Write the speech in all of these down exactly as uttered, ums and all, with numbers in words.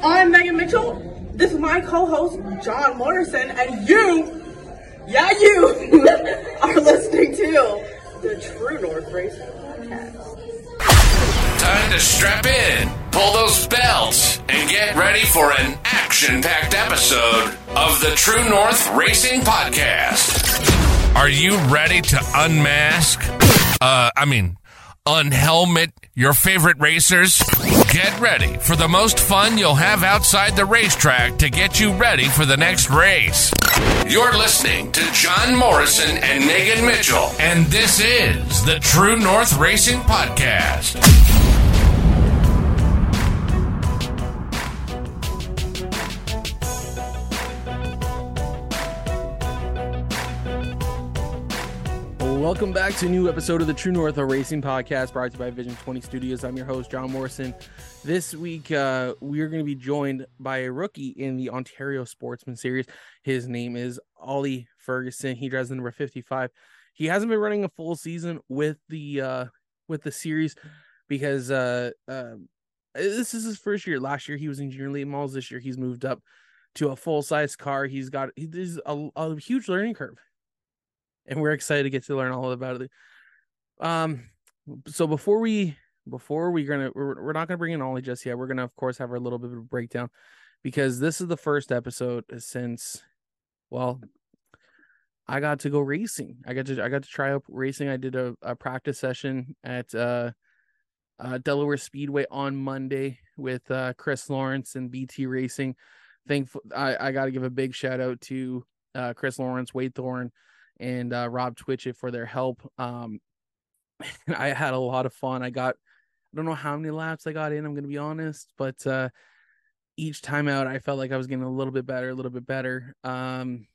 I'm Megan Mitchell. This is my co-host, John Morrison, and you, yeah, you, are listening to the True North Racing Podcast. Time to strap in, pull those belts, and get ready for an action-packed episode of the True North Racing Podcast. Are you ready to unmask? Uh, I mean, unhelmet your favorite racers? Get ready for the most fun you'll have outside the racetrack to get you ready for the next race. You're listening to John Morrison and Megan Mitchell, and this is the True North Racing Podcast. Welcome back to a new episode of the True North Racing Podcast, brought to you by Vision twenty Studios. I'm your host, John Morrison. This week, uh, we are going to be joined by a rookie in the Ontario Sportsman Series. His name is Ollie Ferguson. He drives the number fifty-five. He hasn't been running a full season with the uh, with the series because uh, uh, this is his first year. Last year, he was in junior elite models. This year, he's moved up to a full-size car. He's got he's a, a huge learning curve. And we're excited to get to learn all about it. Um, so before we, before we're gonna, we're, we're not gonna bring in Ollie just yet. We're gonna, of course, have our little bit of a breakdown because this is the first episode since, well, I got to go racing. I got to, I got to try out racing. I did a, a practice session at uh, uh, Delaware Speedway on Monday with uh, Chris Lawrence and B T Racing. Thankful, I, I got to give a big shout out to uh, Chris Lawrence, Wade Thorne, and uh, Rob Twitchett for their help. Um, I had a lot of fun. I got, I don't know how many laps I got in, I'm going to be honest, but uh, each time out, I felt like I was getting a little bit better, a little bit better. Um,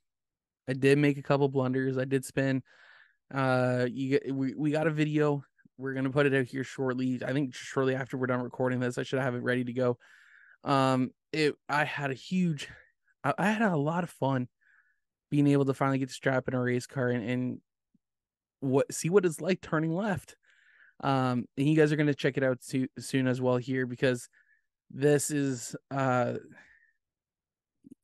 I did make a couple blunders. I did spin. Uh, you, we, we got a video. We're going to put it out here shortly. I think shortly after we're done recording this, I should have it ready to go. Um, it, I had a huge, I, I had a lot of fun being able to finally get to strap in a race car and, and what see what it's like turning left. Um, and you guys are going to check it out so, soon as well here, because this is, uh,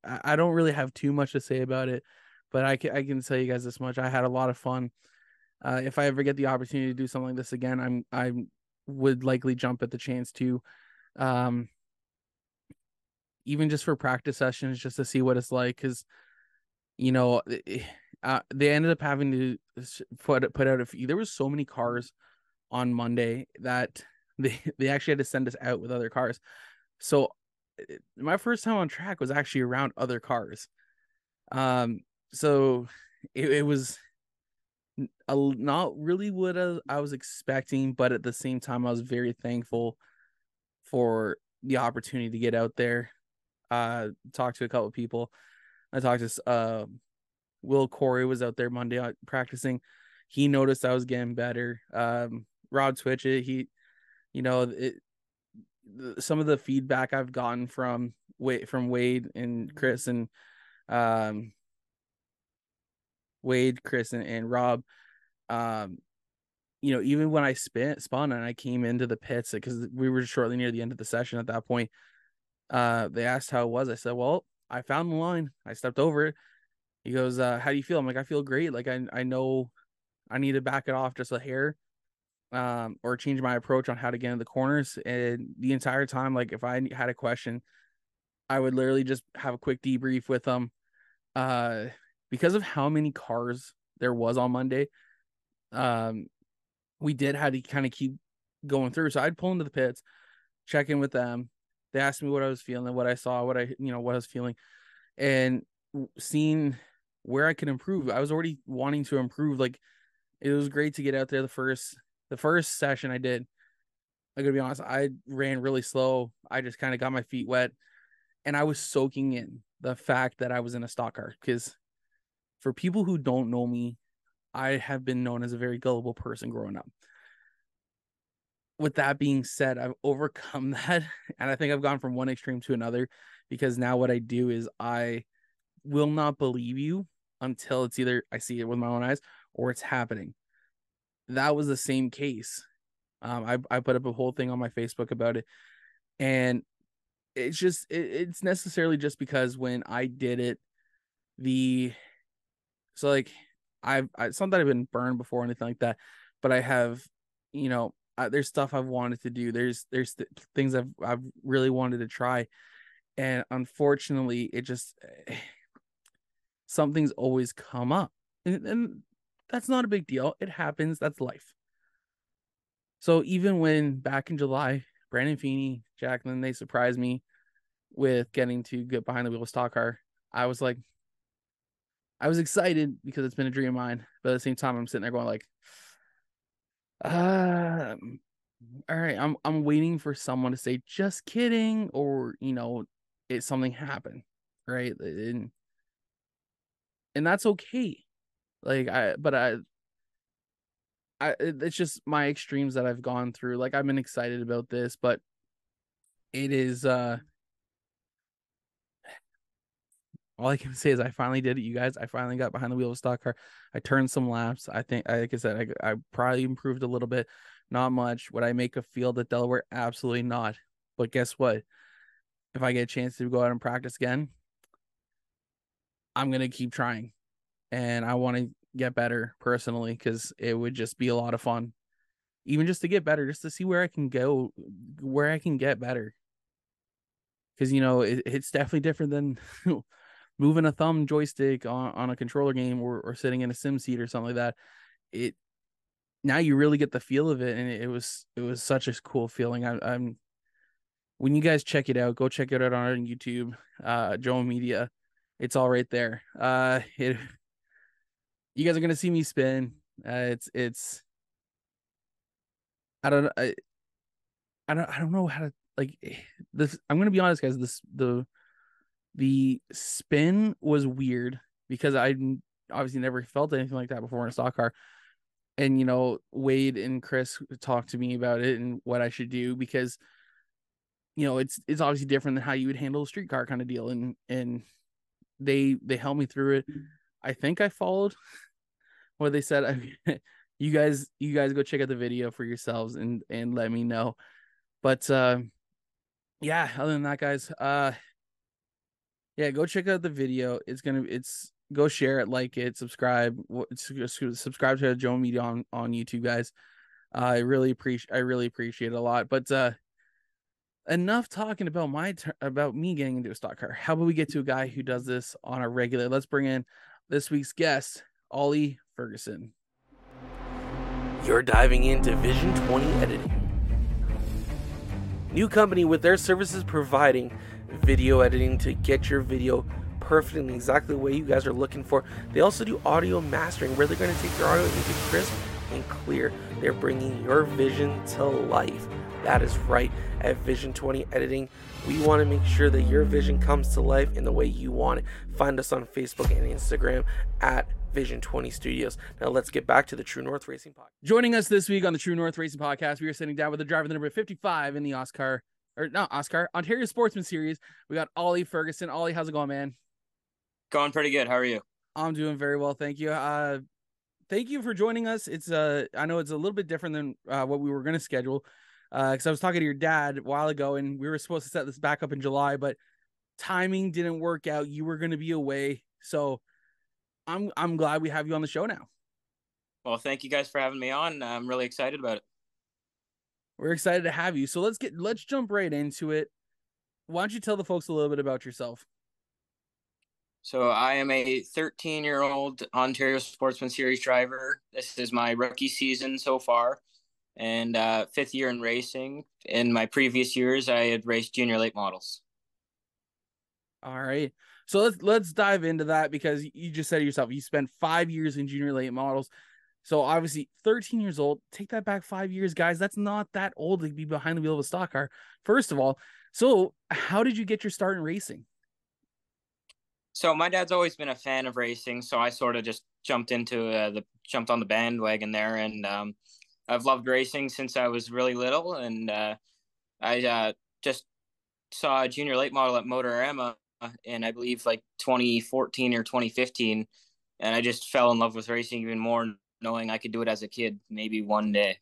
I, I don't really have too much to say about it, but I can, I can tell you guys this much. I had a lot of fun. Uh, if I ever get the opportunity to do something like this again, I'm, I would likely jump at the chance to, um, even just for practice sessions, just to see what it's like. 'Cause you know, uh, they ended up having to put put out a few. There was so many cars on Monday that they, they actually had to send us out with other cars. So my first time on track was actually around other cars. Um, so it, it was a, not really what I was expecting, but at the same time, I was very thankful for the opportunity to get out there, uh, talk to a couple of people. I talked to uh, Will Corey was out there Monday practicing. He noticed I was getting better. Um, Rob Twitchett, he, you know, it, some of the feedback I've gotten from Wade, from Wade and Chris and um, Wade, Chris and, and Rob, um, you know, even when I spin, spun and I came into the pits, because we were shortly near the end of the session at that point, uh, they asked how it was. I said, well, I found the line. I stepped over it. He goes, uh, how do you feel? I'm like, I feel great. Like, I I know I need to back it off just a hair um, or change my approach on how to get into the corners. And the entire time, like, if I had a question, I would literally just have a quick debrief with them. Uh, because of how many cars there was on Monday, um, we did have to kind of keep going through. So I'd pull into the pits, check in with them. They asked me what I was feeling, what I saw, what I, you know, what I was feeling, and seeing where I could improve. I was already wanting to improve. Like, it was great to get out there. The first, the first session I did, I'm going to be honest, I ran really slow. I just kind of got my feet wet, and I was soaking in the fact that I was in a stock car. Because for people who don't know me, I have been known as a very gullible person growing up. With that being said, I've overcome that, and I think I've gone from one extreme to another, because now what I do is I will not believe you until it's either I see it with my own eyes or it's happening. That was the same case. Um, I, I put up a whole thing on my Facebook about it, and it's just it, it's necessarily just because when I did it, the so like I've I, something I've been burned before or anything like that, but I have, you know, I, there's stuff I've wanted to do. There's there's th- things I've I've really wanted to try, and unfortunately, it just something's always come up, and, and that's not a big deal. It happens. That's life. So even when back in July, Brandon Feeney, Jacqueline, they surprised me with getting to get behind the wheel of stock car, I was like, I was excited because it's been a dream of mine. But at the same time, I'm sitting there going like, um, all right, I'm I'm waiting for someone to say, just kidding. Or, you know, it something happened. Right. And, and that's okay. Like I, but I, I, it's just my extremes that I've gone through. Like I've been excited about this, but it is, uh, all I can say is I finally did it. You guys, I finally got behind the wheel of a stock car. I turned some laps. I think, like I said, I, I probably improved a little bit, not much. Would I make a field at Delaware? Absolutely not. But guess what? If I get a chance to go out and practice again, I'm going to keep trying. And I want to get better personally because it would just be a lot of fun, even just to get better, just to see where I can go, where I can get better. Because, you know, it, it's definitely different than moving a thumb joystick on, on a controller game or, or sitting in a sim seat or something like that. It now you really get the feel of it. And it, it was it was such a cool feeling. I, I'm when you guys check it out, go check it out on YouTube, uh, Joe Media. It's all right there. Uh, it. You guys are going to see me spin. Uh, it's, it's, I don't, I, I don't, I don't know how to like this. I'm going to be honest, guys, this, the, the spin was weird because I obviously never felt anything like that before in a stock car. And, you know, Wade and Chris talked to me about it and what I should do because, you know, it's, it's obviously different than how you would handle a street car kind of deal. And, and they, they helped me through it. I think I followed what they said. I mean, you guys, you guys go check out the video for yourselves and, and let me know. But uh, yeah, other than that, guys, uh, yeah, go check out the video. It's gonna, it's go share it, like it, subscribe, subscribe to Joe Media on, on YouTube, guys. Uh, I really appreciate, I really appreciate it a lot. But uh, enough talking about my ter- about me getting into a stock car. How about we get to a guy who does this on a regular? Let's bring in this week's guest, Ollie Ferguson. You're diving into Vision twenty editing. New company with their services providing video editing to get your video perfect and exactly the way you guys are looking for. They also do audio mastering where they're going to take your audio into crisp and clear. They're bringing your vision to life. That is right. At Vision twenty Editing, we want to make sure that your vision comes to life in the way you want it. Find us on Facebook and Instagram at Vision twenty Studios. Now let's get back to the True North Racing Podcast. Joining us this week on the True North Racing Podcast, we are sitting down with the driver the number fifty-five in the Oscar, or not Oscar, Ontario Sportsman Series. We got Ollie Ferguson. Ollie, how's it going, man? Going pretty good. How are you? I'm doing very well, thank you. Uh, thank you for joining us. It's uh, I know it's a little bit different than uh, what we were going to schedule. Because uh, I was talking to your dad a while ago, and we were supposed to set this back up in July, but timing didn't work out. You were going to be away, so I'm I'm glad we have you on the show now. Well, thank you guys for having me on. I'm really excited about it. We're excited to have you. So let's get let's jump right into it. Why don't you tell the folks a little bit about yourself? So I am a thirteen-year-old Ontario Sportsman Series driver. This is my rookie season so far. And uh, fifth year in racing. In my previous years, I had raced junior late models. All right. So let's let's dive into that because you just said to yourself, you spent five years in junior late models. So obviously thirteen years old, take that back five years, guys. That's not that old to be behind the wheel of a stock car, first of all. So how did you get your start in racing? So my dad's always been a fan of racing. So I sort of just jumped into uh, the jumped on the bandwagon there and, um, I've loved racing since I was really little, and uh, I uh, just saw a junior late model at Motorama in, I believe, like twenty fourteen or twenty fifteen, and I just fell in love with racing even more, knowing I could do it as a kid maybe one day.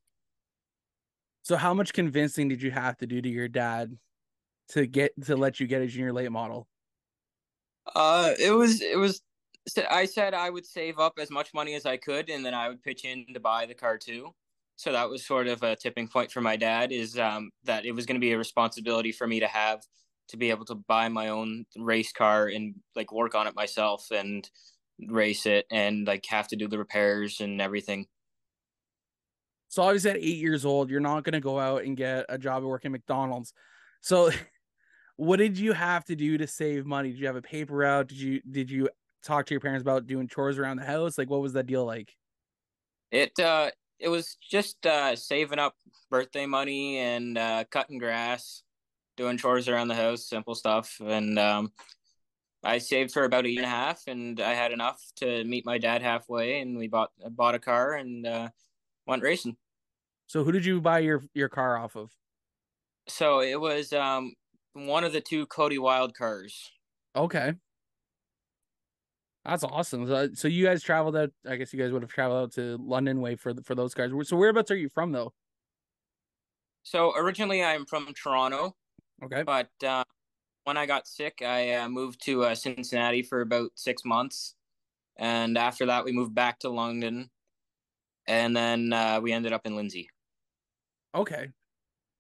So how much convincing did you have to do to your dad to get to let you get a junior late model? Uh, it was it was. I said I would save up as much money as I could, and then I would pitch in to buy the car too. So that was sort of a tipping point for my dad, is um, that it was going to be a responsibility for me to have to be able to buy my own race car and like work on it myself and race it and like have to do the repairs and everything. So obviously at eight years old, you're not going to go out and get a job at working at McDonald's. So what did you have to do to save money? Did you have a paper route? Did you, did you talk to your parents about doing chores around the house? Like, what was that deal like? It, uh, it was just, uh, saving up birthday money and, uh, cutting grass, doing chores around the house, simple stuff. And, um, I saved for about a year and a half, and I had enough to meet my dad halfway, and we bought, bought a car and, uh, went racing. So who did you buy your your car off of? So it was um one of the two Cody Wild cars. Okay, that's awesome. So, so you guys traveled out. I guess you guys would have traveled out to London way for for those cars. So whereabouts are you from though? So originally I'm from Toronto. Okay, but uh, when I got sick, I uh, moved to uh, Cincinnati for about six months, and after that we moved back to London. And then uh, we ended up in Lindsay. Okay.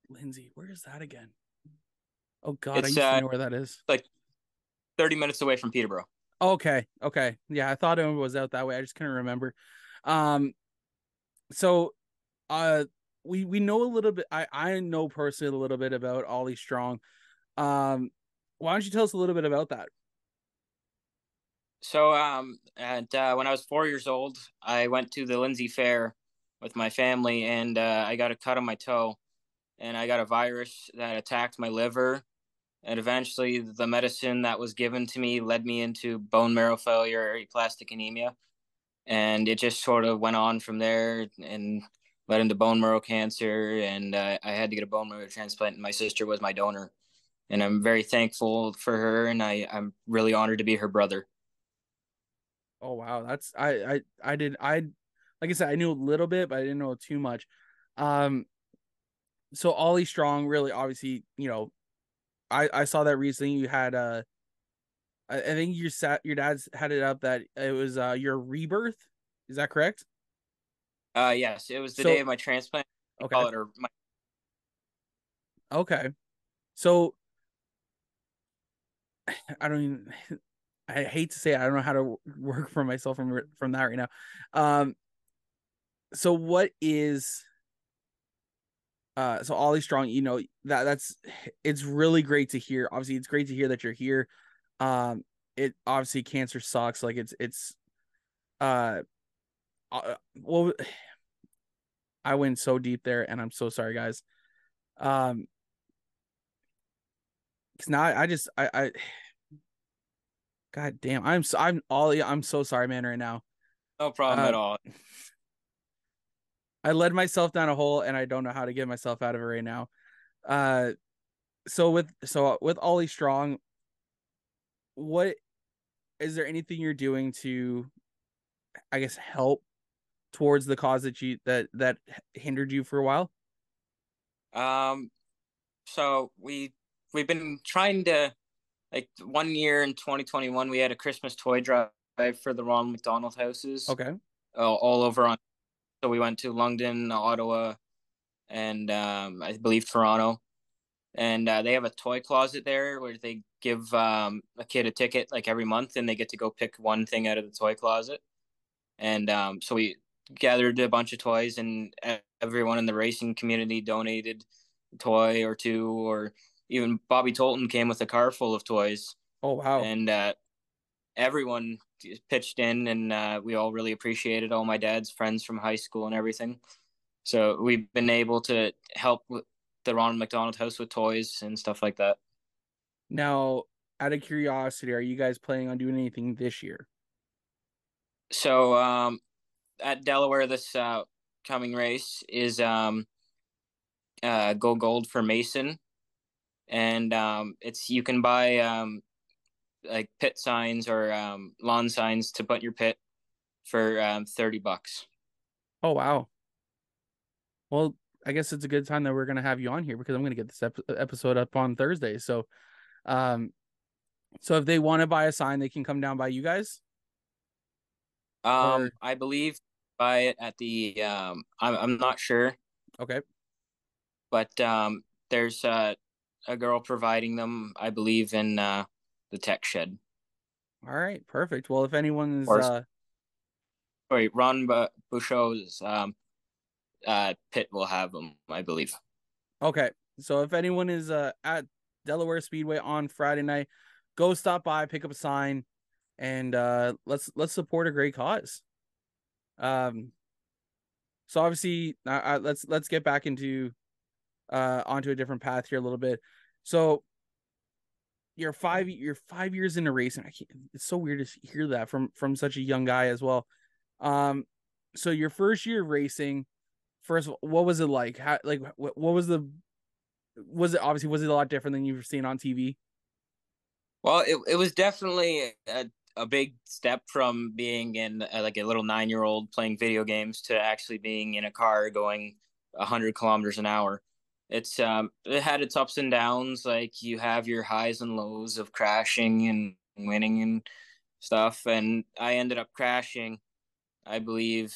Lindsay, where is that again? Oh, God, it's, I used uh, to know where that is. Like thirty minutes away from Peterborough. Okay, okay. Yeah, I thought it was out that way. I just couldn't remember. Um, so uh, we we know a little bit. I, I know personally a little bit about Ollie Strong. Um, why don't you tell us a little bit about that? So um, and, uh, when I was four years old, I went to the Lindsay Fair with my family, and uh, I got a cut on my toe, and I got a virus that attacked my liver. And eventually the medicine that was given to me led me into bone marrow failure, aplastic anemia. And it just sort of went on from there and led into bone marrow cancer. And uh, I had to get a bone marrow transplant, and my sister was my donor. And I'm very thankful for her, and I, I'm really honored to be her brother. Oh, wow. That's I, I, I did. I, like I said, I knew a little bit, but I didn't know too much. Um, so Ollie Strong, really, obviously, you know, I, I saw that recently. You had, uh, I, I think your sat, your dad's had it up that it was, uh, your rebirth. Is that correct? Uh, yes. It was the so, day of my transplant. Okay. I call it or my... Okay. So I don't even, I hate to say it, I don't know how to work for myself from from that right now. Um, so what is uh, so Ollie Strong? You know that that's it's really great to hear. Obviously, it's great to hear that you're here. Um, it obviously cancer sucks. Like it's it's uh, uh well, I went so deep there, and I'm so sorry, guys. Um, because now I, I just I. I God damn, I'm so, I'm Ollie. I'm so sorry, man, right now. No problem uh, at all. I led myself down a hole, and I don't know how to get myself out of it right now. Uh, so with so with Ollie Strong, what is there anything you're doing to, I guess, help towards the cause that you that that hindered you for a while? Um, so we we've been trying to. Like one year in twenty twenty-one, we had a Christmas toy drive for the Ronald McDonald houses. Okay. Uh, all over on. So we went to London, Ottawa, and um, I believe Toronto. And uh, they have a toy closet there where they give um, a kid a ticket like every month, and they get to go pick one thing out of the toy closet. And um, so we gathered a bunch of toys, and everyone in the racing community donated a toy or two, or even Bobby Tolton came with a car full of toys. Oh, wow. And uh, everyone pitched in, and uh, we all really appreciated all my dad's friends from high school and everything. So we've been able to help the Ronald McDonald House with toys and stuff like that. Now, out of curiosity, are you guys planning on doing anything this year? So um, at Delaware, this uh, coming race is um, uh, Go Gold for Mason. And um, it's you can buy um, like pit signs or um, lawn signs to put your pit for um, thirty bucks. Oh wow! Well, I guess it's a good time that we're going to have you on here, because I'm going to get this ep- episode up on Thursday. So, um, so if they want to buy a sign, they can come down by you guys. Um, or... I believe buy it at the, um, I'm, I'm not sure. Okay. But, um, there's, uh, a girl providing them, I believe, in, uh, the tech shed. All right. Perfect. Well, if anyone's, or, uh, sorry, Ron Bouchot's, um, uh, pit will have them, I believe. Okay. So if anyone is, uh, at Delaware Speedway on Friday night, go stop by, pick up a sign, and, uh, let's, let's support a great cause. Um, so obviously I, I, let's, let's get back into, uh, onto a different path here a little bit. So you're five, you're five years into racing. I can't, it's so weird to hear that from, from such a young guy as well. Um, so your first year of racing, first of all, what was it like? How, like, what, what was the, was it obviously, was it a lot different than you've seen on T V? Well, it, it was definitely a, a big step from being in a, like a little nine-year-old playing video games to actually being in a car going a hundred kilometers an hour. It's, um, it had its ups and downs. Like, you have your highs and lows of crashing and winning and stuff. And I ended up crashing, I believe,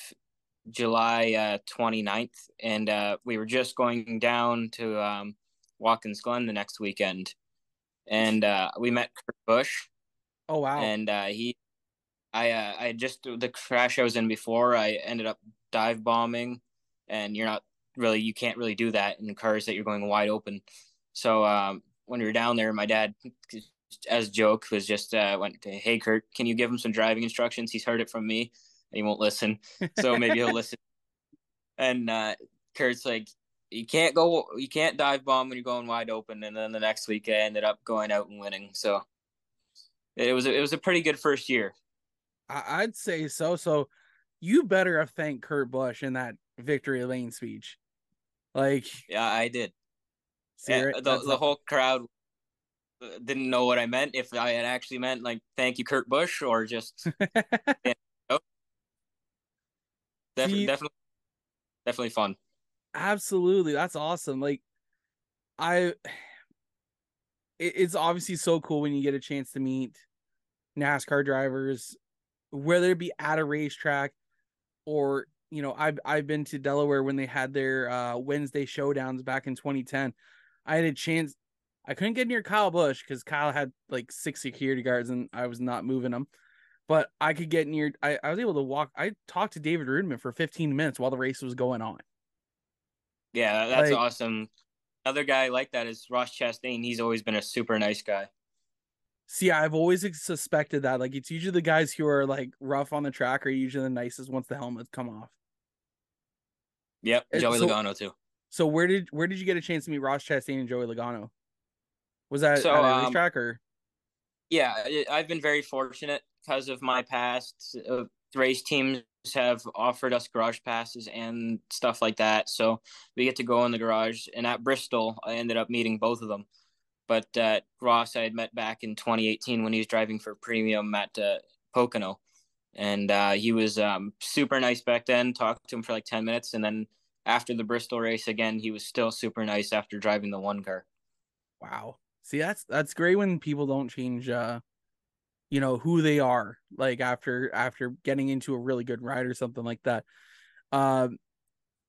July uh, twenty-ninth. And uh, we were just going down to um, Watkins Glen the next weekend. And uh, we met Kurt Busch. Oh, wow. And uh, he, I, uh, I just, the crash I was in before, I ended up dive bombing. And you're not really, you can't really do that in cars that you're going wide open. So um, when we were down there, my dad, as a joke, was just, uh, went, hey, Kurt, can you give him some driving instructions? He's heard it from me. And he won't listen. So maybe he'll listen. And uh, Kurt's like, you can't go, you can't dive bomb when you're going wide open. And then the next week I ended up going out and winning. So it was, it was a pretty good first year. I'd say so. So you better have thanked Kurt Busch in that victory lane speech. Like, yeah, I did. The, the whole crowd didn't know what I meant. If I had actually meant like, thank you, Kurt Busch, or just, yeah. Definitely, definitely, definitely fun. Absolutely. That's awesome. Like, I, it, it's obviously so cool when you get a chance to meet NASCAR drivers, whether it be at a racetrack or, you know, I've, I've been to Delaware when they had their uh, Wednesday showdowns back in twenty ten. I had a chance. I couldn't get near Kyle Busch because Kyle had like six security guards and I was not moving them. But I could get near, I, I was able to walk. I talked to David Rudman for fifteen minutes while the race was going on. Yeah, that's like awesome. Another guy like that is Ross Chastain. He's always been a super nice guy. See, I've always suspected that. Like, it's usually the guys who are like rough on the track are usually the nicest once the helmets come off. Yep, Joey so, Logano too. So where did where did you get a chance to meet Ross Chastain and Joey Logano? Was that so, at a um, racetrack or? Yeah, I've been very fortunate. Because of my past, uh, race teams have offered us garage passes and stuff like that. So we get to go in the garage. And at Bristol, I ended up meeting both of them. But uh, Ross, I had met back in twenty eighteen when he was driving for Premium at uh, Pocono. And uh, he was um, super nice back then. Talked to him for like ten minutes. And then after the Bristol race again, he was still super nice after driving the one car. Wow. See, that's that's great when people don't change uh... you know, who they are, like after, after getting into a really good ride or something like that. Um,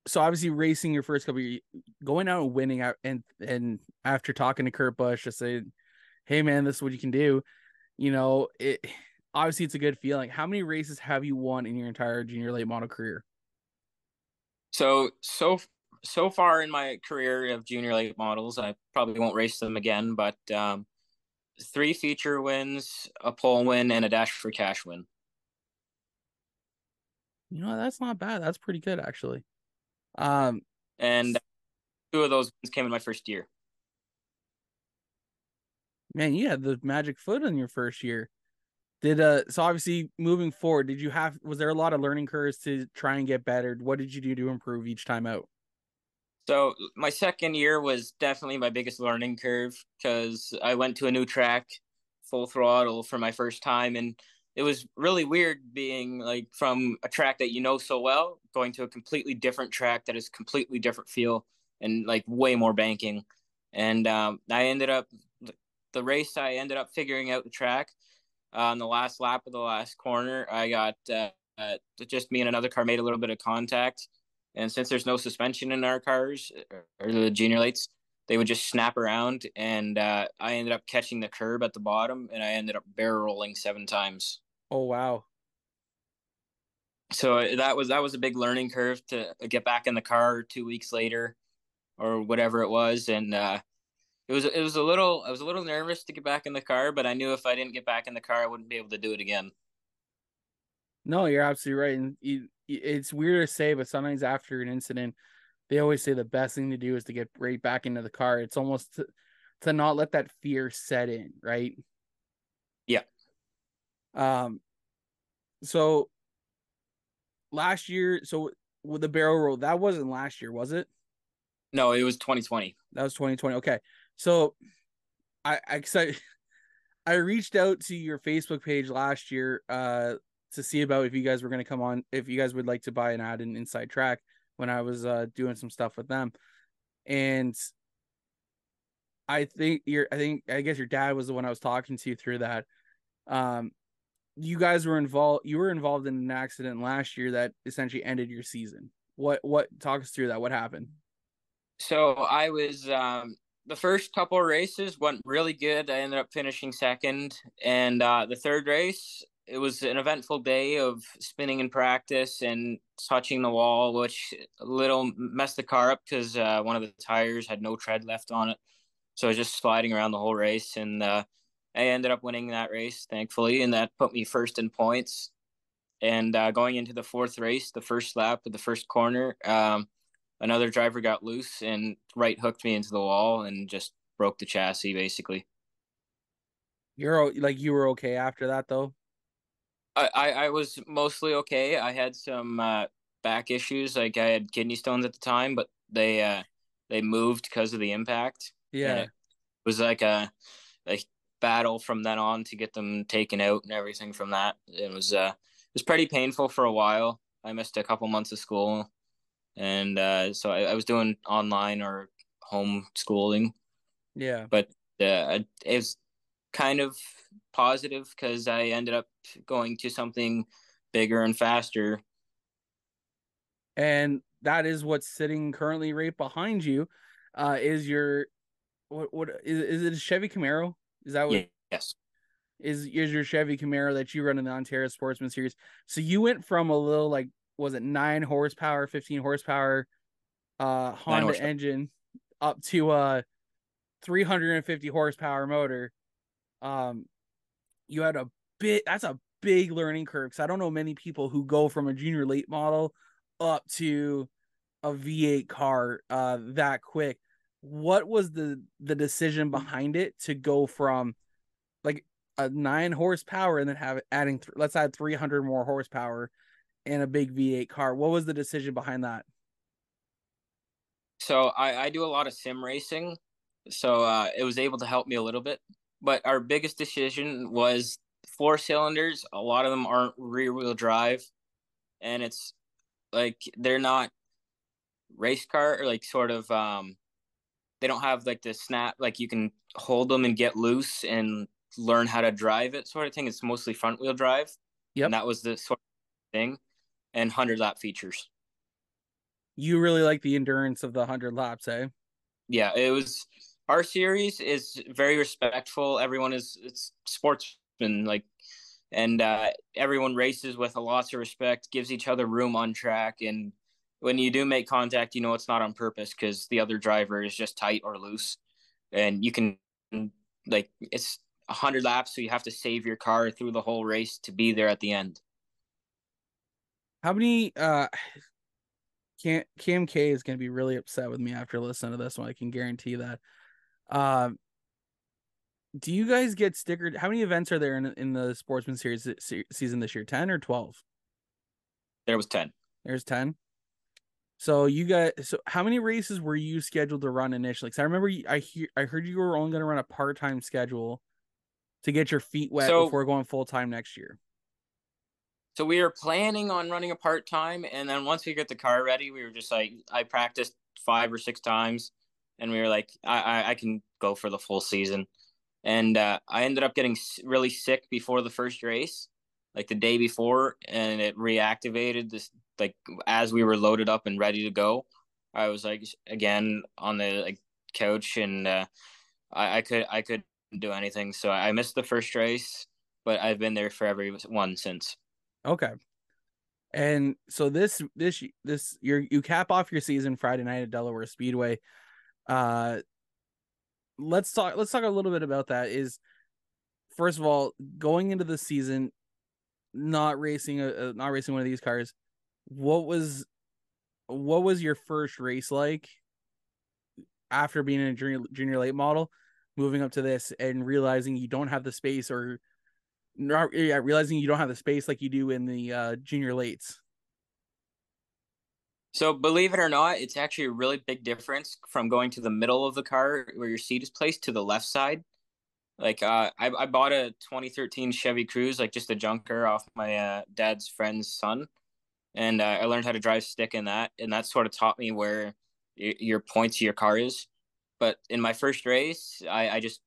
so obviously racing your first couple of years, going out and winning out. And, and after talking to Kurt Busch, just say, hey man, this is what you can do. You know, it obviously it's a good feeling. How many races have you won in your entire junior late model career? So, so, so far in my career of junior late models, I probably won't race them again, but, um, three feature wins, a pole win, and a dash for cash win. You know, that's not bad. That's pretty good, actually. Um, and two of those wins came in my first year. Man, you had the magic foot in your first year. Did uh? So obviously, moving forward, did you have? Was there a lot of learning curves to try and get better? What did you do to improve each time out? So my second year was definitely my biggest learning curve because I went to a new track full throttle for my first time. And it was really weird being like from a track that you know so well, going to a completely different track that is completely different feel. and like way more banking. And um, I ended up the race. I ended up figuring out the track uh, on the last lap of the last corner. I got uh, uh, just me and another car made a little bit of contact. And since there's no suspension in our cars or, or the junior lights, they would just snap around. And uh, I ended up catching the curb at the bottom, and I ended up barrel rolling seven times. Oh, wow. So that was that was a big learning curve to get back in the car two weeks later or whatever it was. And uh, it was it was a little I was a little nervous to get back in the car, but I knew if I didn't get back in the car, I wouldn't be able to do it again. No, you're absolutely right. And you, it's weird to say, but sometimes after an incident, they always say the best thing to do is to get right back into the car. It's almost to, to not let that fear set in, right? Yeah. Um. So last year, so with the barrel roll, that wasn't last year, was it? No, it was twenty twenty. That was twenty twenty. Okay. So I I, I, I reached out to your Facebook page last year uh, to see about if you guys were going to come on, if you guys would like to buy an ad in Inside Track when I was uh, doing some stuff with them. And I think your, I think, I guess your dad was the one I was talking to through that. Um, you guys were involved, you were involved in an accident last year that essentially ended your season. What, what, talk us through that. What happened? So I was, um, the first couple of races went really good. I ended up finishing second. And uh, the third race, it was an eventful day of spinning in practice and touching the wall, which a little messed the car up because uh, one of the tires had no tread left on it. So I was just sliding around the whole race. And uh, I ended up winning that race, thankfully. And that put me first in points. And uh, going into the fourth race, the first lap of the first corner, um, another driver got loose and right hooked me into the wall and just broke the chassis, basically. You're like, you were okay after that, though? I, I, I was mostly okay. I had some uh, back issues. Like I had kidney stones at the time, but they uh, they moved because of the impact. Yeah. It was like a like battle from then on to get them taken out and everything from that. It was uh it was pretty painful for a while. I missed a couple months of school. And uh, so I, I was doing online or homeschooling. Yeah. But uh, it was kind of positive because I ended up going to something bigger and faster. And that is what's sitting currently right behind you. Uh, is your what? What is is it a Chevy Camaro? Is that what? Yes. Is is your Chevy Camaro that you run in the Ontario Sportsman Series? So you went from a little like. Was it nine horsepower, fifteen horsepower, uh, Honda horsepower. Engine up to uh three hundred fifty horsepower motor. Um, you had a bit, that's a big learning curve. Cause I don't know many people who go from a junior late model up to a V eight car, uh, that quick. What was the, the decision behind it to go from like a nine horsepower and then have it adding, th- let's add three hundred more horsepower and a big V eight car? What was the decision behind that? So I, I do a lot of sim racing. So uh, it was able to help me a little bit. But our biggest decision was four cylinders. A lot of them aren't rear wheel drive. And it's like, they're not race car or like sort of, um, they don't have like the snap, like you can hold them and get loose and learn how to drive it sort of thing. It's mostly front wheel drive. Yep. And that was the sort of thing. And one hundred lap features. You really like the endurance of the one hundred laps, eh? Yeah, it was, our series is very respectful. Everyone is, it's sportsman, like, and uh, everyone races with a lot of respect, gives each other room on track. And when you do make contact, you know it's not on purpose because the other driver is just tight or loose. And you can, like, it's one hundred laps, so you have to save your car through the whole race to be there at the end. How many uh, Cam, Cam K is going to be really upset with me after listening to this one. I can guarantee that. Uh, do you guys get stickered? How many events are there in in the Sportsman Series season this year? ten or twelve? There was ten. There's ten. So you guys, so how many races were you scheduled to run initially? Because I remember you, I hear I heard you were only going to run a part time schedule to get your feet wet so- before going full time next year. So we were planning on running a part-time, and then once we got the car ready, we were just like, I practiced five or six times. And we were like, I, I, I can go for the full season. And uh, I ended up getting really sick before the first race, like the day before, and it reactivated this, like as we were loaded up and ready to go. I was like, again, on the like couch, and uh, I, I could, I couldn't do anything. So I missed the first race, but I've been there for every one since. Okay. And so this, this, this, you're, you cap off your season Friday night at Delaware Speedway. Uh, let's talk, let's talk a little bit about that. Is, first of all, going into the season, not racing, a, not racing one of these cars. What was, what was your first race like after being in a junior, junior late model, moving up to this and realizing you don't have the space, or not yeah, realizing you don't have the space like you do in the uh, junior lates? So believe it or not, it's actually a really big difference from going to the middle of the car where your seat is placed to the left side. Like uh, I, I bought a twenty thirteen Chevy Cruze, like just a junker off my uh, dad's friend's son. And uh, I learned how to drive stick in that. And that sort of taught me where y- your points of your car is. But in my first race, I, I just,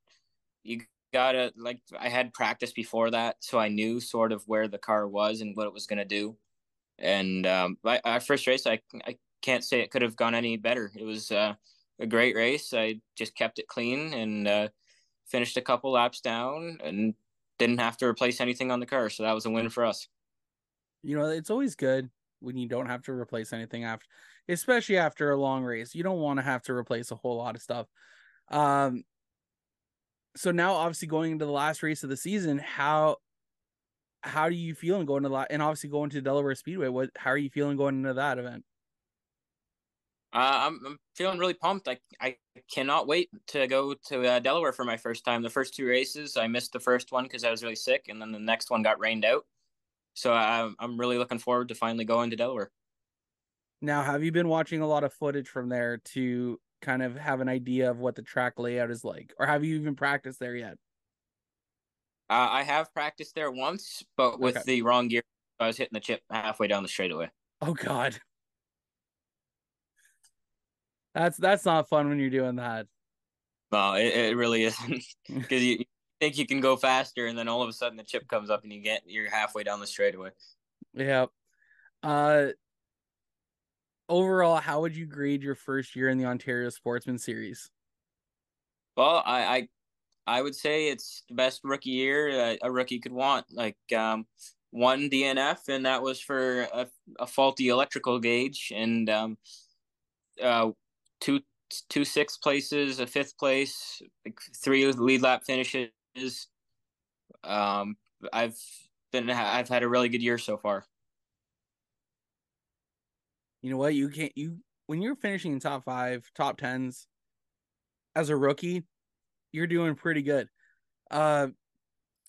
you gotta, like, I had practice before that. So I knew sort of where the car was and what it was going to do. And um, my, our first race, I, I can't say it could have gone any better. It was uh, a great race. I just kept it clean and uh, finished a couple laps down and didn't have to replace anything on the car. So that was a win for us. You know, it's always good when you don't have to replace anything after, especially after a long race. You don't want to have to replace a whole lot of stuff. Um, so now obviously going into the last race of the season, how, how do you feel and going to the, and obviously going to Delaware Speedway? What, how are you feeling going into that event? Uh, I'm, I'm feeling really pumped. I, I cannot wait to go to uh, Delaware for my first time. The first two races, I missed the first one cause I was really sick. And then the next one got rained out. So I'm I'm really looking forward to finally going to Delaware. Now, have you been watching a lot of footage from there to kind of have an idea of what the track layout is like, or have you even practiced there yet? Uh, I have practiced there once, but with okay. the wrong gear, I was hitting the chip halfway down the straightaway. Oh God, that's that's not fun when you're doing that. No, it, it really isn't, because you. think you can go faster, and then all of a sudden the chip comes up and you get you're halfway down the straightaway. Yeah. Uh overall, how would you grade your first year in the Ontario Sportsman Series? Well, I I, I would say it's the best rookie year a, a rookie could want. Like um one D N F, and that was for a, a faulty electrical gauge, and um uh two two sixth places, a fifth place, like three lead lap finishes. Is um I've been I've had a really good year so far. You know what, you can't you when you're finishing in top five, top tens as a rookie, you're doing pretty good. Uh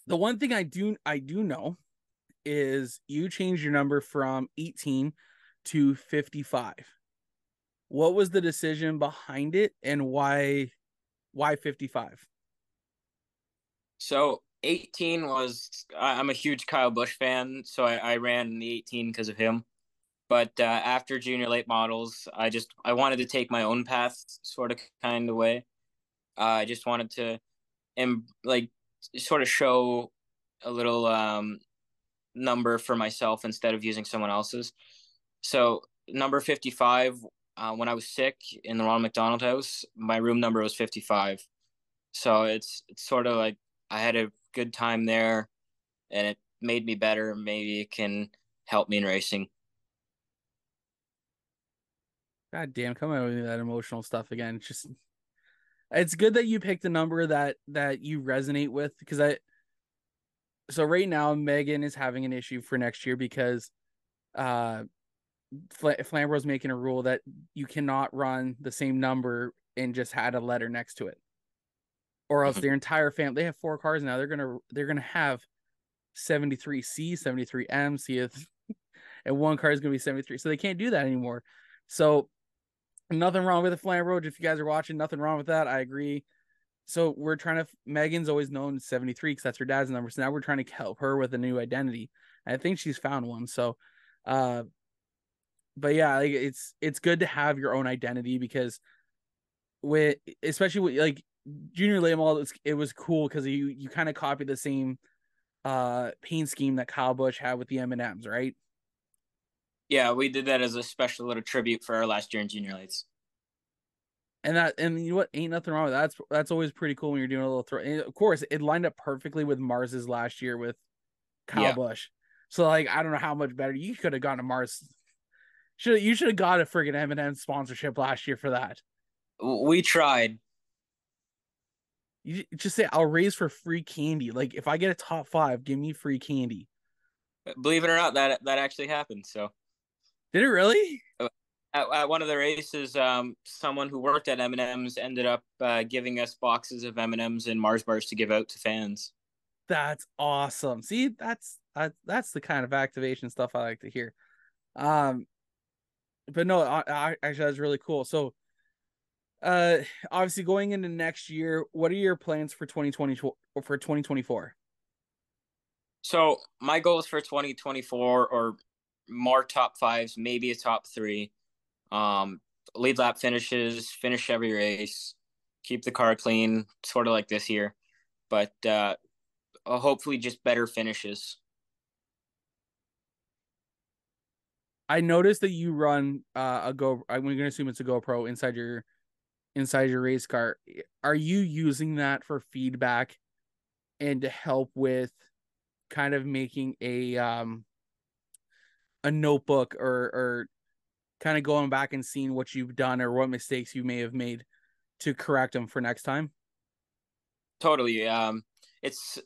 the one thing I do I do know is you changed your number from eighteen to fifty-five. What was the decision behind it, and why why fifty-five? So eighteen was, I'm a huge Kyle Busch fan, so I, I ran in the eighteen because of him. But uh, after junior late models, I just, I wanted to take my own path sort of kind of way. Uh, I just wanted to, and like, sort of show a little um, number for myself instead of using someone else's. So number fifty-five, uh, when I was sick in the Ronald McDonald House, my room number was fifty-five. So it's it's sort of like, I had a good time there, and it made me better. Maybe it can help me in racing. God damn, come out with that emotional stuff again. It's just, it's good that you picked a number that, that you resonate with, because I, so right now Megan is having an issue for next year because uh, Fl- Flamboro's making a rule that you cannot run the same number and just add a letter next to it. Or else their entire family, they have four cars now. They're gonna they're gonna have seventy-three C, seventy-three M, C F, and one car is gonna be seventy-three. So they can't do that anymore. So nothing wrong with the Flamborough. If you guys are watching, nothing wrong with that. I agree. So we're trying to. Megan's always known seventy-three because that's her dad's number. So now we're trying to help her with a new identity. And I think she's found one. So, uh, but yeah, like it's, it's good to have your own identity, because with, especially with like junior lamel, it's, it was cool. Cause you, you kind of copy the same uh paint scheme that Kyle Busch had with the M and M's, right? Yeah. We did that as a special little tribute for our last year in junior lights. And that, and you know what, ain't nothing wrong with that. That's, that's always pretty cool when you're doing a little throw. And of course, it lined up perfectly with Mars's last year with Kyle yeah. Busch. So like, I don't know how much better you could have gotten a Mars. Should you should have got a friggin' M and M sponsorship last year for that. We tried. You just say, I'll raise for free candy. Like if I get a top five, give me free candy. Believe it or not, that that actually happened. So did it really? At, at one of the races, um, someone who worked at M and M's ended up uh, giving us boxes of M and M's and Mars bars to give out to fans. That's awesome. See, that's uh, that's the kind of activation stuff I like to hear. Um, but no, I, I, actually, that's really cool. So, uh, obviously, going into next year, what are your plans for twenty twenty for twenty twenty-four? So my goals for twenty twenty-four are more top fives, maybe a top three. Um, lead lap finishes, finish every race, keep the car clean, sort of like this year, but uh, hopefully just better finishes. I noticed that you run uh, a Go. I'm going to assume it's a GoPro inside your inside your race car. Are you using that for feedback and to help with kind of making a um a notebook or or kind of going back and seeing what you've done or what mistakes you may have made to correct them for next time? Totally. Um, it's,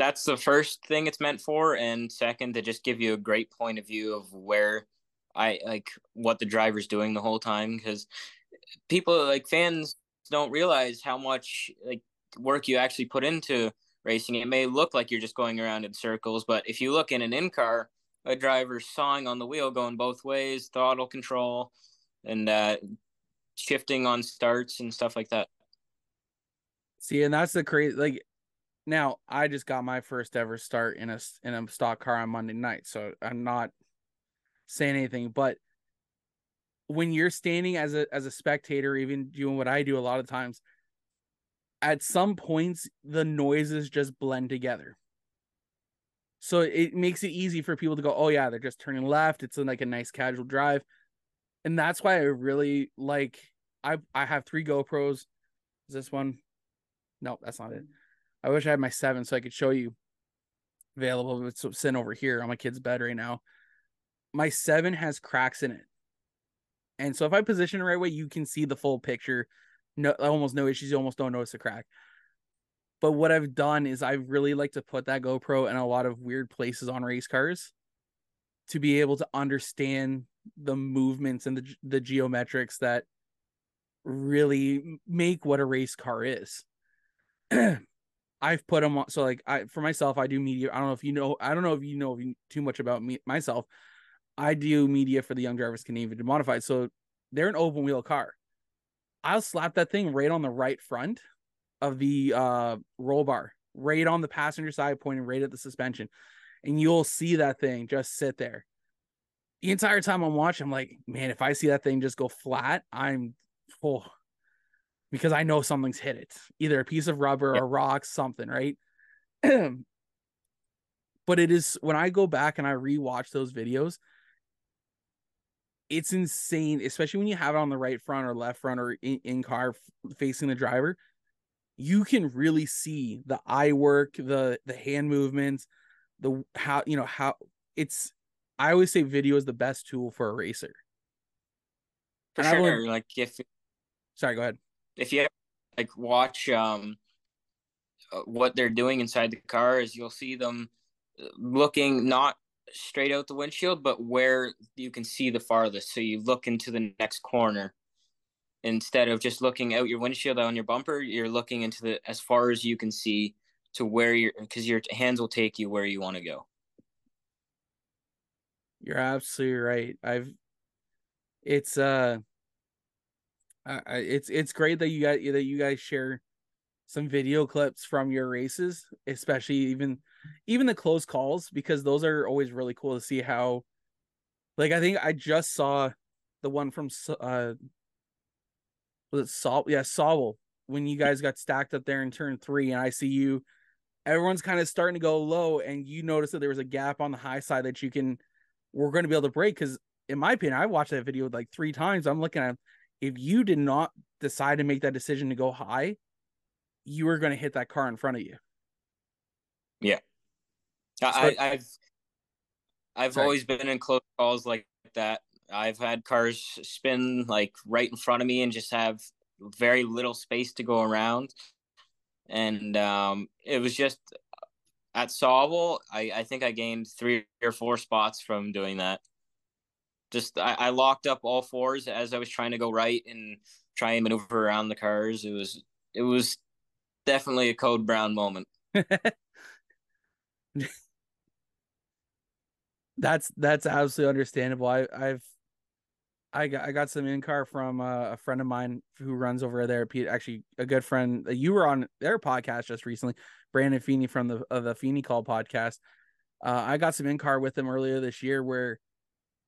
that's the first thing it's meant for. And second, to just give you a great point of view of where I like what the driver's doing the whole time. Cause people like fans don't realize how much like work you actually put into racing. It may look like you're just going around in circles, but if you look in an in-car, a driver sawing on the wheel, going both ways, throttle control, and uh, shifting on starts and stuff like that. See, and that's the crazy. Like, now I just got my first ever start in a in a stock car on Monday night, so I'm not saying anything. But when you're standing as a as a spectator, even doing what I do a lot of times, at some points the noises just blend together. So it makes it easy for people to go, oh yeah, they're just turning left. It's like a nice casual drive. And that's why I really like, I I have three GoPros. Is this one? Nope, that's not it. I wish I had my seven so I could show you. Available, it's sitting over here on my kid's bed right now. My seven has cracks in it. And so if I position it the right way, you can see the full picture. No, almost no issues. You almost don't notice a crack. But what I've done is I really like to put that GoPro in a lot of weird places on race cars to be able to understand the movements and the the geometrics that really make what a race car is. I've put them on. So like I, for myself, I do media. I don't know if you know, I don't know if you know too much about me myself. I do media for the Young Drivers Canadian Modified. So they're an open wheel car. I'll slap that thing right on the right front of the uh roll bar, right on the passenger side, pointing right at the suspension, and you'll see that thing just sit there the entire time I'm watching. I'm like, man, if I see that thing just go flat, I'm full, oh, because I know something's hit it, either a piece of rubber yeah. or rocks, something, right? But it is, when I go back and I rewatch those videos, it's insane, especially when you have it on the right front or left front or in, in car facing the driver. You can really see the eye work, the the hand movements, the how, you know, how it's, I always say video is the best tool for a racer. For and sure. Would, like if, sorry, go ahead. If you ever, like watch um what they're doing inside the car, is you'll see them looking not straight out the windshield, but where you can see the farthest. So you look into the next corner. Instead of just looking out your windshield on your bumper, you're looking into the, as far as you can see to where you're, because your hands will take you where you want to go. You're absolutely right. I've, it's, uh, I, it's, it's great that you guys, that you guys share some video clips from your races, especially even, even the close calls, because those are always really cool to see how, like, I think I just saw the one from uh, was it Saw? Yeah, Sawville. When you guys got stacked up there in turn three, and I see you, everyone's kind of starting to go low, and you notice that there was a gap on the high side that you can, we're going to be able to break. Because in my opinion, I watched that video like three times. I'm looking at, if you did not decide to make that decision to go high, you were going to hit that car in front of you. Yeah. I, I, I've, I've Sorry. always been in close calls like that. I've had cars spin like right in front of me and just have very little space to go around. And um, it was just at Sawville, I, I think I gained three or four spots from doing that. Just I, I locked up all fours as I was trying to go right and try and maneuver around the cars. It was it was definitely a Code Brown moment. That's that's absolutely understandable. I I've I got I got some in car from uh, a friend of mine who runs over there. Pete, actually, a good friend. You were on their podcast just recently, Brandon Feeney from the of the Feeney Call podcast. Uh, I got some in car with him earlier this year where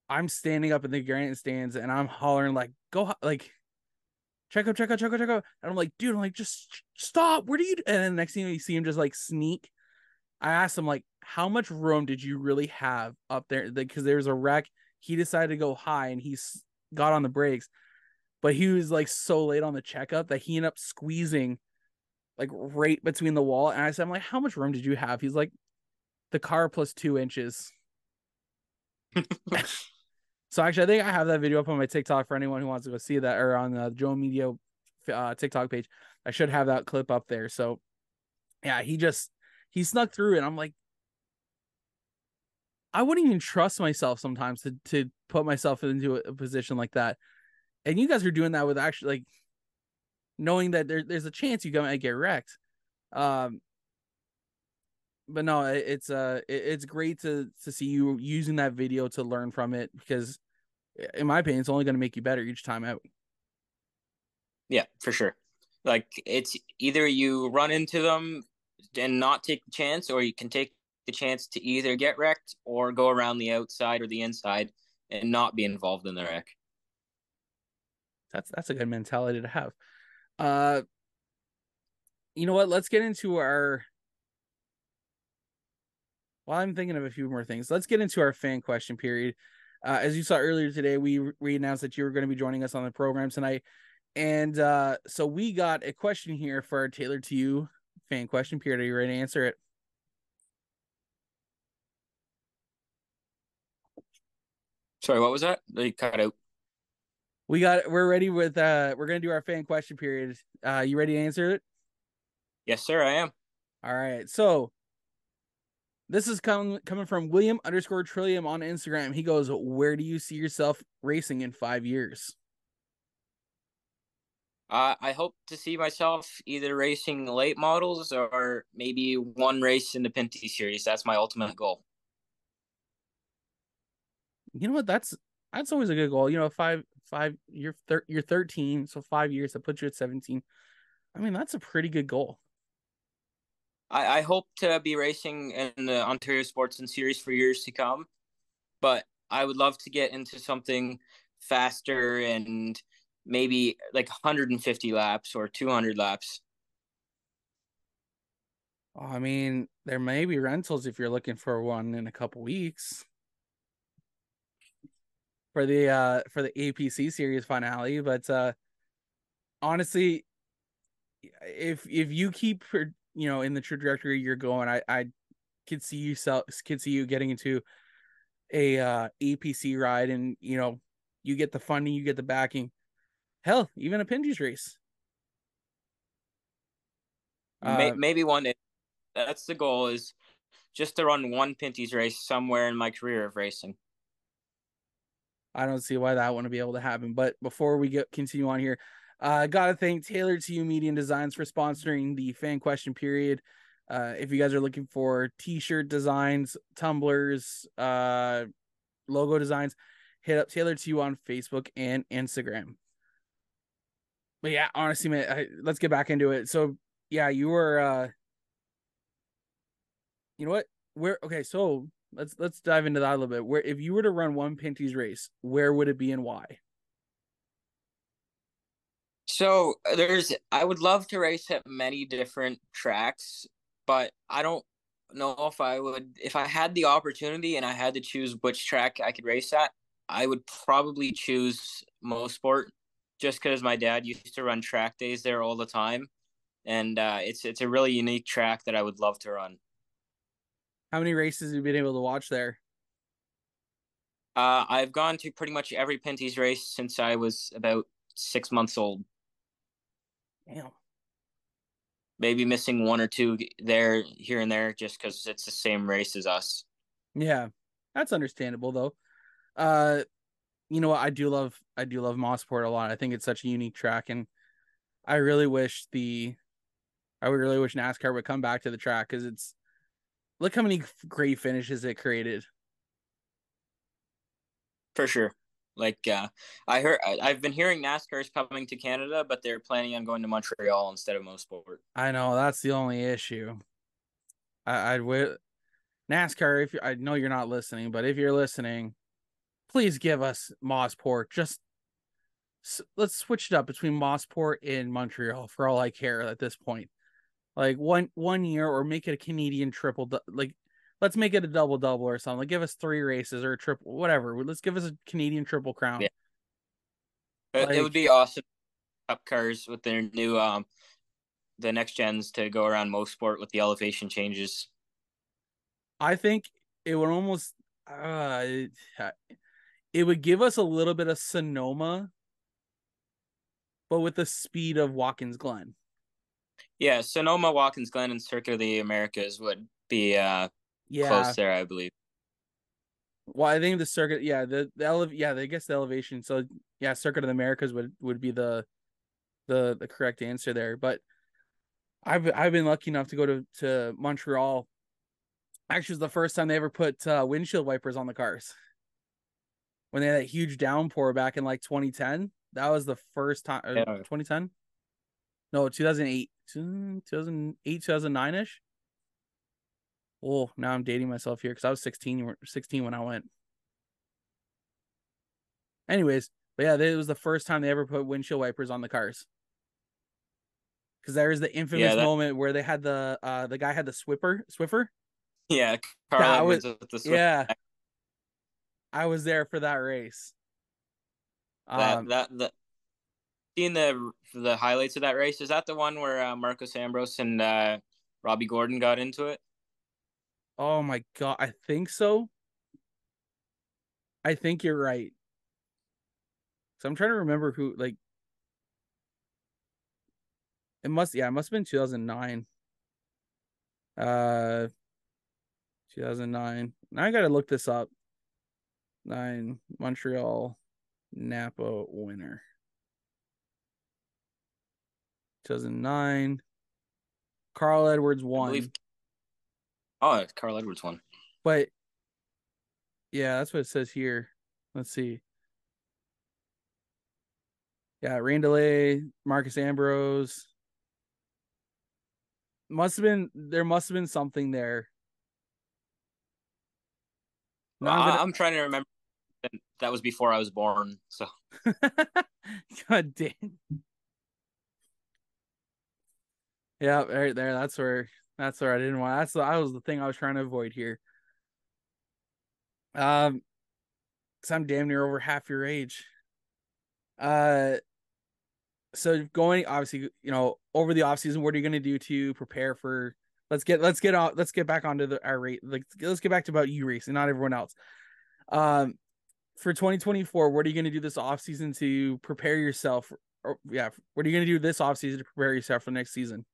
I'm standing up in the grandstands and I'm hollering like, "Go like, check out, check out, check out, check out!" And I'm like, "Dude, I'm like, just stop. Where do you?" And then the next thing you see him just like sneak. I asked him like, how much room did you really have up there? Because there was a wreck. He decided to go high and he got on the brakes, but he was like so late on the checkup that he ended up squeezing like right between the wall. And I said, I'm like, how much room did you have? He's like, the car plus two inches. So actually, I think I have that video up on my TikTok for anyone who wants to go see that, or on the Joe Media uh, TikTok page. I should have that clip up there. So yeah, he just, he snuck through and I'm like, I wouldn't even trust myself sometimes to, to put myself into a position like that. And you guys are doing that with actually like knowing that there, there's a chance you might get wrecked. Um, but no, it, it's, uh, it, it's great to, to see you using that video to learn from it, because in my opinion, it's only going to make you better each time out. Yeah, for sure. Like, it's either you run into them and not take the chance, or you can take the chance to either get wrecked or go around the outside or the inside and not be involved in the wreck. That's that's a good mentality to have. Uh, you know what? Let's get into our. While well, I'm thinking of a few more things, let's get into our fan question period. Uh, as you saw earlier today, we we announced that you were going to be joining us on the program tonight, and uh, so we got a question here for our Tailored to You fan question period. Are you ready to answer it? Sorry, what was that? They cut out. We got it. We're ready with uh we're gonna do our fan question period. Uh you ready to answer it? Yes, sir, I am. All right. So this is coming coming from William underscore Trillium on Instagram. He goes, where do you see yourself racing in five years? Uh, I hope to see myself either racing late models or maybe one race in the Pinty series. That's my ultimate goal. You know what? That's that's always a good goal. You know, five five. You're thir you're thirteen, so five years that puts you at seventeen. I mean, that's a pretty good goal. I I hope to be racing in the Ontario Sportsman Series for years to come, but I would love to get into something faster and maybe like one hundred fifty laps or two hundred laps. Oh, I mean, there may be rentals if you're looking for one in a couple weeks for the uh for the A P C series finale. But uh, honestly, if if you keep you know in the trajectory you're going, I I could see you sell, could see you getting into a uh, A P C ride, and you know you get the funding, you get the backing. Hell, even a Pinty's race. Uh, Maybe one day. That's the goal, is just to run one Pinty's race somewhere in my career of racing. I don't see why that wouldn't be able to happen. But before we get continue on here, I uh, got to thank Tailored to You Media and Designs for sponsoring the fan question period. Uh, if you guys are looking for T-shirt designs, tumblers, uh, logo designs, hit up Tailored to You on Facebook and Instagram. But yeah, honestly, man, I, let's get back into it. So yeah, you were, uh, you know what? Where okay, so let's let's dive into that a little bit. Where if you were to run one Pinty's race, where would it be and why? So there's, I would love to race at many different tracks, but I don't know if I would, if I had the opportunity and I had to choose which track I could race at, I would probably choose Mosport, just because my dad used to run track days there all the time. And uh, it's, it's a really unique track that I would love to run. How many races have you been able to watch there? Uh, I've gone to pretty much every Pinty's race since I was about six months old. Damn. Maybe missing one or two there, here and there, just because it's the same race as us. Yeah, that's understandable, though. Uh, you know what? I do love, I do love Mosport a lot. I think it's such a unique track, and I really wish the, I would really wish NASCAR would come back to the track, because it's, look how many great finishes it created. For sure. Like, uh, I heard, I've been hearing NASCAR is coming to Canada, but they're planning on going to Montreal instead of Mosport. I know, that's the only issue. I, I'd wait. NASCAR, if you, I know you're not listening, but if you're listening, please give us Mosport. Just let's switch it up between Mosport and Montreal for all I care at this point. Like one one year, or make it a Canadian triple. Like, let's make it a double double or something. Like, give us three races or a triple, whatever. Let's give us a Canadian triple crown. Yeah. Like, it would be awesome. Cup cars with their new um, the next gens to go around Mosport with the elevation changes. I think it would almost uh, it would give us a little bit of Sonoma, but with the speed of Watkins Glen. Yeah, Sonoma, Watkins Glen, and Circuit of the Americas would be uh yeah. close there, I believe. Well, I think the circuit, yeah, the the ele- yeah, I guess the elevation. So yeah, Circuit of the Americas would, would be the the the correct answer there. But I've I've been lucky enough to go to, to Montreal. Actually, it was the first time they ever put uh, windshield wipers on the cars. When they had that huge downpour back in like twenty ten, that was the first time. Or yeah. twenty ten No, two thousand eight two thousand eight two thousand nine-ish Oh, now I'm dating myself here because I was sixteen, sixteen when I went. Anyways, but yeah, it was the first time they ever put windshield wipers on the cars. Because there was the infamous yeah, that... moment where they had the uh, the guy had the Swiffer. Swiffer? Yeah, Carl Edwards with the Swiffer. Yeah. I was there for that race. That, um, that, that... Seeing the the highlights of that race, is that the one where uh, Marcus Ambrose and uh, Robbie Gordon got into it? Oh my god, I think so. I think you're right. So I'm trying to remember who, like, it must, yeah, it must have been two thousand nine Uh, two thousand nine Now I gotta look this up. Nine Montreal Napa winner. two thousand nine Carl Edwards won. I believe... Oh, Carl Edwards won. But yeah, that's what it says here. Let's see. Yeah, Randelay, Marcus Ambrose. Must have been there. Must have been something there. No, I'm, gonna... I'm trying to remember. That was before I was born. So. God damn. Yeah, right there. That's where. That's where I didn't want. That's the. That was the thing I was trying to avoid here. Um, because I'm damn near over half your age. Uh, so going obviously, you know, over the off season, what are you going to do to prepare for? Let's get let's get on let's get back onto the our rate. Like, let's get back to about you racing, not everyone else. Um, for twenty twenty-four, what are you going to do this off season to prepare yourself? Or, yeah, what are you going to do this off season to prepare yourself for next season?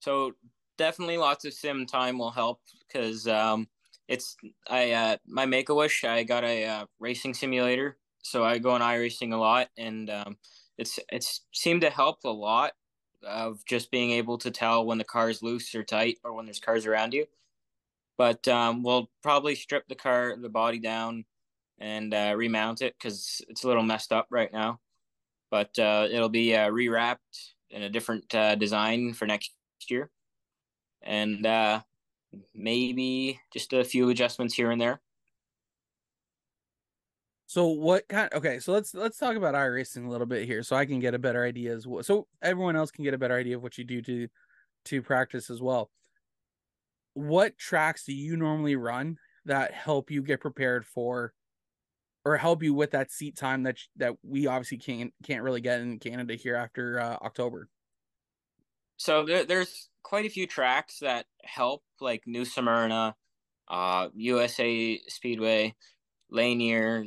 So definitely lots of sim time will help, because um, it's I uh, my Make-A-Wish, I got a uh, racing simulator, so I go on iRacing a lot, and um, it's it's seemed to help a lot of just being able to tell when the car is loose or tight or when there's cars around you. But um, we'll probably strip the car, the body down, and uh, remount it because it's a little messed up right now. But uh, it'll be uh, rewrapped in a different uh, design for next year. year and uh maybe just a few adjustments here and there. So what kind? Okay, so let's let's talk about iRacing a little bit here, so I can get a better idea as well. So everyone else can get a better idea of what you do to to practice as well. What tracks do you normally run that help you get prepared for, or help you with that seat time that that we obviously can't can't really get in Canada here after uh, October? So there, there's quite a few tracks that help, like New Smyrna, uh, U S A Speedway, Lanier.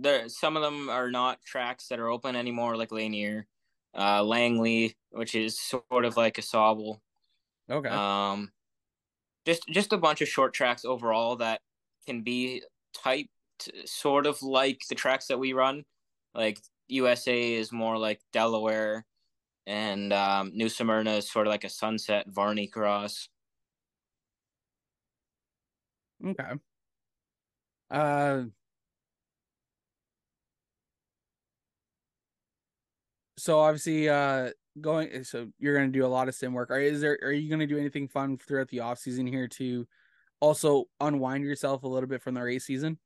There, some of them are not tracks that are open anymore, like Lanier, uh, Langley, which is sort of like a Sawville. Okay. Um, just just a bunch of short tracks overall that can be typed sort of like the tracks that we run. Like U S A is more like Delaware, and um, New Smyrna is sort of like a Sunset Varney Cross. Okay. Uh. So obviously, uh, going so you're going to do a lot of sim work. Are is there are you going to do anything fun throughout the off season here to also unwind yourself a little bit from the race season?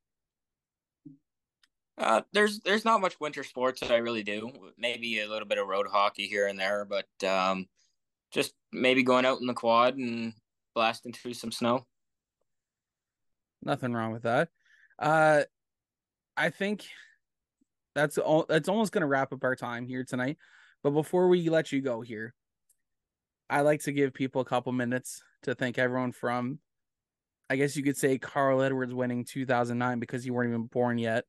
Uh, there's there's not much winter sports that I really do. Maybe a little bit of road hockey here and there, but um, just maybe going out in the quad and blasting through some snow. Nothing wrong with that. Uh, I think. That's all. That's almost going to wrap up our time here tonight. But before we let you go here, I like to give people a couple minutes to thank everyone from, I guess you could say, Carl Edwards winning two thousand nine because you weren't even born yet,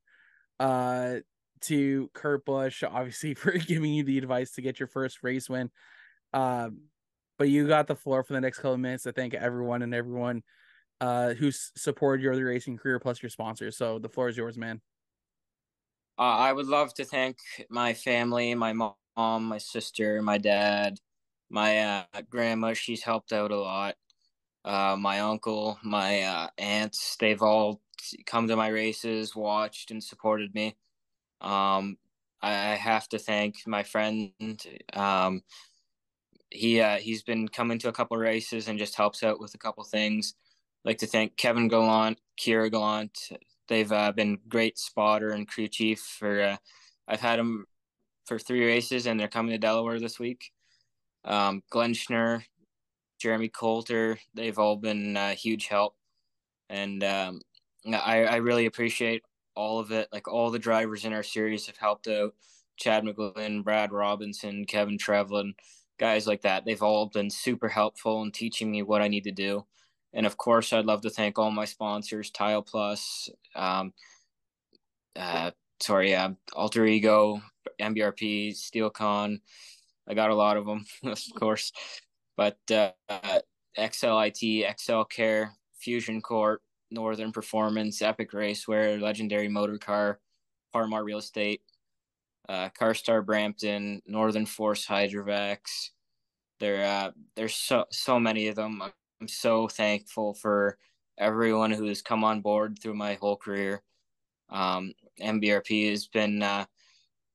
uh, to Kurt Busch, obviously, for giving you the advice to get your first race win. Uh, but you got the floor for the next couple of minutes to thank everyone and everyone uh, who supported your racing career plus your sponsors. So the floor is yours, man. Uh, I would love to thank my family, my mom, my sister, my dad, my uh, grandma. She's helped out a lot. Uh, my uncle, my uh, aunts, they've all come to my races, watched and supported me. Um, I have to thank my friend. Um, he, uh, he's been coming to a couple of races and just helps out with a couple of things. I'd like to thank Kevin Gallant, Kira Gallant. They've uh, been great spotter and crew chief for, uh, I've had them for three races and they're coming to Delaware this week. Um, Glenn Schnurr, Jeremy Coulter, they've all been a uh, huge help. And um, I, I really appreciate all of it. Like all the drivers in our series have helped out. Chad McGlynn, Brad Robinson, Kevin Trevlin, guys like that. They've all been super helpful in teaching me what I need to do. And of course, I'd love to thank all my sponsors, Tile Plus, um, uh, sorry, uh, Alter Ego, M B R P, SteelCon. I got a lot of them, of course. But uh, X L I T, X L Care, Fusion Corp, Northern Performance, Epic Racewear, Legendary Motor Car, Parmar Real Estate, uh, CarStar Brampton, Northern Force Hydrovax. There, uh, there's so, so many of them. I'm so thankful for everyone who has come on board through my whole career. Um, M B R P has been uh,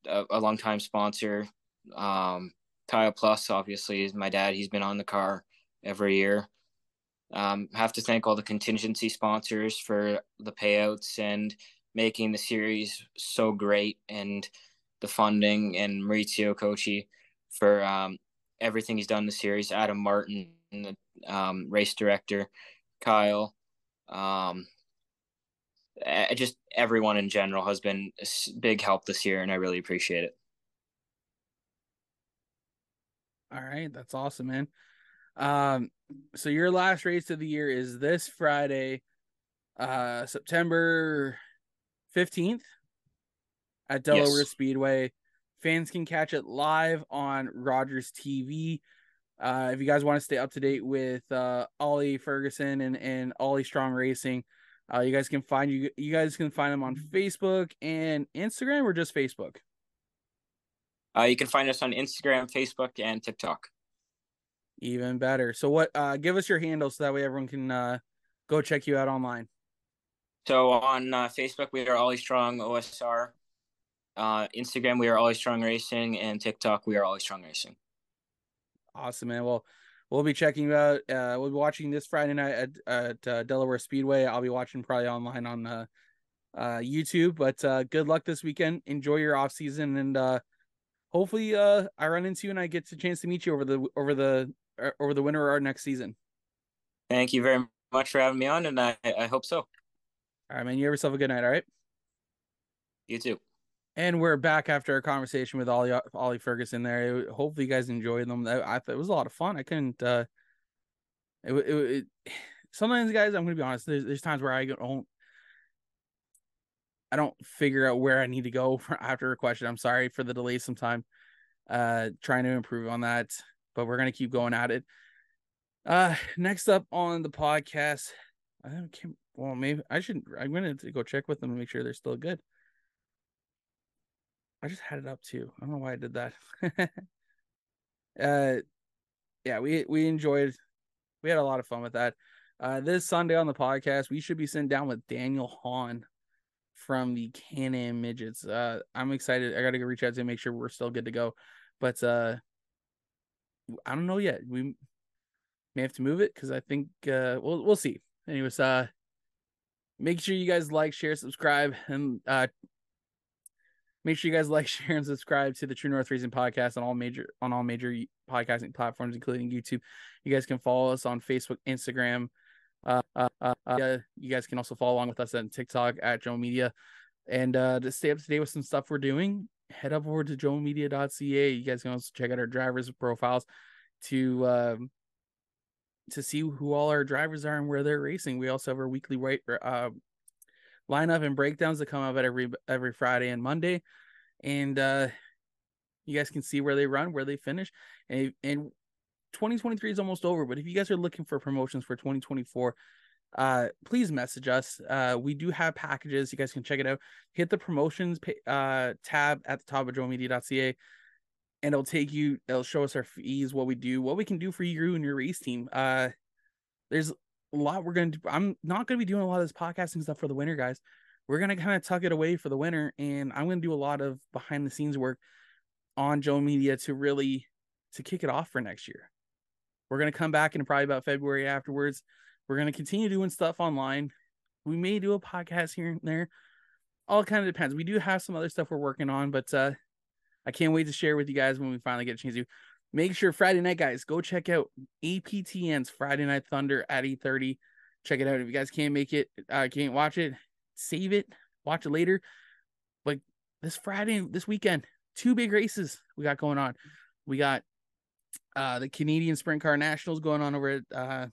a, a long-time sponsor. Um, Kyle Plus, obviously, is my dad. He's been on the car every year. Um, have to thank all the contingency sponsors for the payouts and making the series so great, and the funding, and Maurizio Cocci for um, everything he's done in the series. Adam Martin, the um race director, Kyle, um I just everyone in general has been a big help this year, and I really appreciate it. All right, that's awesome, man. Um so your last race of the year is this Friday, uh September fifteenth at Delaware yes. Speedway. Fans can catch it live on Rogers T V. Uh, if you guys want to stay up to date with uh, Ollie Ferguson and, and Ollie Strong Racing, uh, you guys can find you you guys can find them on Facebook and Instagram, or just Facebook. Uh, you can find us on Instagram, Facebook, and TikTok. Even better. So what? Uh, give us your handle so that way everyone can uh, go check you out online. So on uh, Facebook, we are Ollie Strong O S R. Uh, Instagram, we are Ollie Strong Racing, and TikTok, we are Ollie Strong Racing. Awesome, man. Well, we'll be checking you out. Uh, we'll be watching this Friday night at, at uh, Delaware Speedway. I'll be watching probably online on uh, uh, YouTube. But uh, good luck this weekend. Enjoy your off season, and uh, hopefully uh, I run into you and I get a chance to meet you over the over the over the winter or our next season. Thank you very much for having me on, and I, I hope so. All right, man. You have yourself a good night. All right. You too. And we're back after a conversation with Ollie, Ollie Ferguson there. Hopefully you guys enjoyed them. I, I It was a lot of fun. I couldn't. Uh, it, it, it, sometimes, guys, I'm going to be honest. There's, there's times where I don't. I don't figure out where I need to go for after a question. I'm sorry for the delay sometime. Uh, trying to improve on that, but we're going to keep going at it. Uh, next up on the podcast, I can't. Well, maybe I should. I'm going to go check with them and make sure they're still good. I just had it up too. I don't know why I did that. uh, yeah, we we enjoyed. We had a lot of fun with that. Uh, this Sunday on the podcast, we should be sitting down with Daniel Hahn from the Can-Am Midgets. Uh, I'm excited. I got to go reach out to him and make sure we're still good to go. But uh, I don't know yet. We may have to move it because I think uh, we'll we'll see. Anyways, uh, make sure you guys like, share, subscribe, and uh. Make sure you guys like, share, and subscribe to the True North Racing Podcast on all major on all major podcasting platforms, including YouTube. You guys can follow us on Facebook, Instagram. Uh, uh, uh, uh, you guys can also follow along with us on TikTok at Joe Media. And uh, to stay up to date with some stuff we're doing, head up over to joe media dot c a. You guys can also check out our drivers' profiles to um, to see who all our drivers are and where they're racing. We also have our weekly right. Uh, lineup and breakdowns that come up at every every Friday and Monday, and uh you guys can see where they run, where they finish, and, and twenty twenty-three is almost over, but if you guys are looking for promotions for twenty twenty-four, uh please message us. Uh we do have packages. You guys can check it out. Hit the promotions uh tab at the top of joe media dot c a, and it'll take you it'll show us our fees, what we do, what we can do for you and your race team. Uh there's a lot we're going to do. I'm not going to be doing a lot of this podcasting stuff for the winter, guys. We're going to kind of tuck it away for the winter, and I'm going to do a lot of behind the scenes work on Joe Media to really to kick it off for next year. We're going to come back in probably about February afterwards. We're going to continue doing stuff online. We may do a podcast here and there. All kind of depends. We do have some other stuff we're working on, but uh I can't wait to share with you guys when we finally get a chance to. Make sure Friday night, guys, go check out A P T N's Friday Night Thunder at eight thirty. Check it out. If you guys can't make it, uh, can't watch it, save it, watch it later. But this Friday, this weekend, two big races we got going on. We got uh, the Canadian Sprint Car Nationals going on over at uh,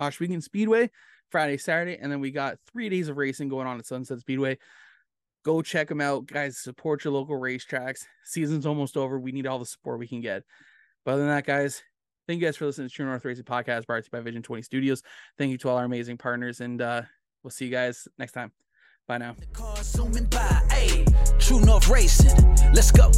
Oshwegan Speedway Friday, Saturday. And then we got three days of racing going on at Sunset Speedway. Go check them out, guys. Support your local racetracks. Season's almost over. We need all the support we can get. But other than that, guys, thank you guys for listening to True North Racing Podcast, brought to you by Vision twenty Studios. Thank you to all our amazing partners, and uh, we'll see you guys next time. Bye now. The car zooming by, hey, True North Racing. Let's go.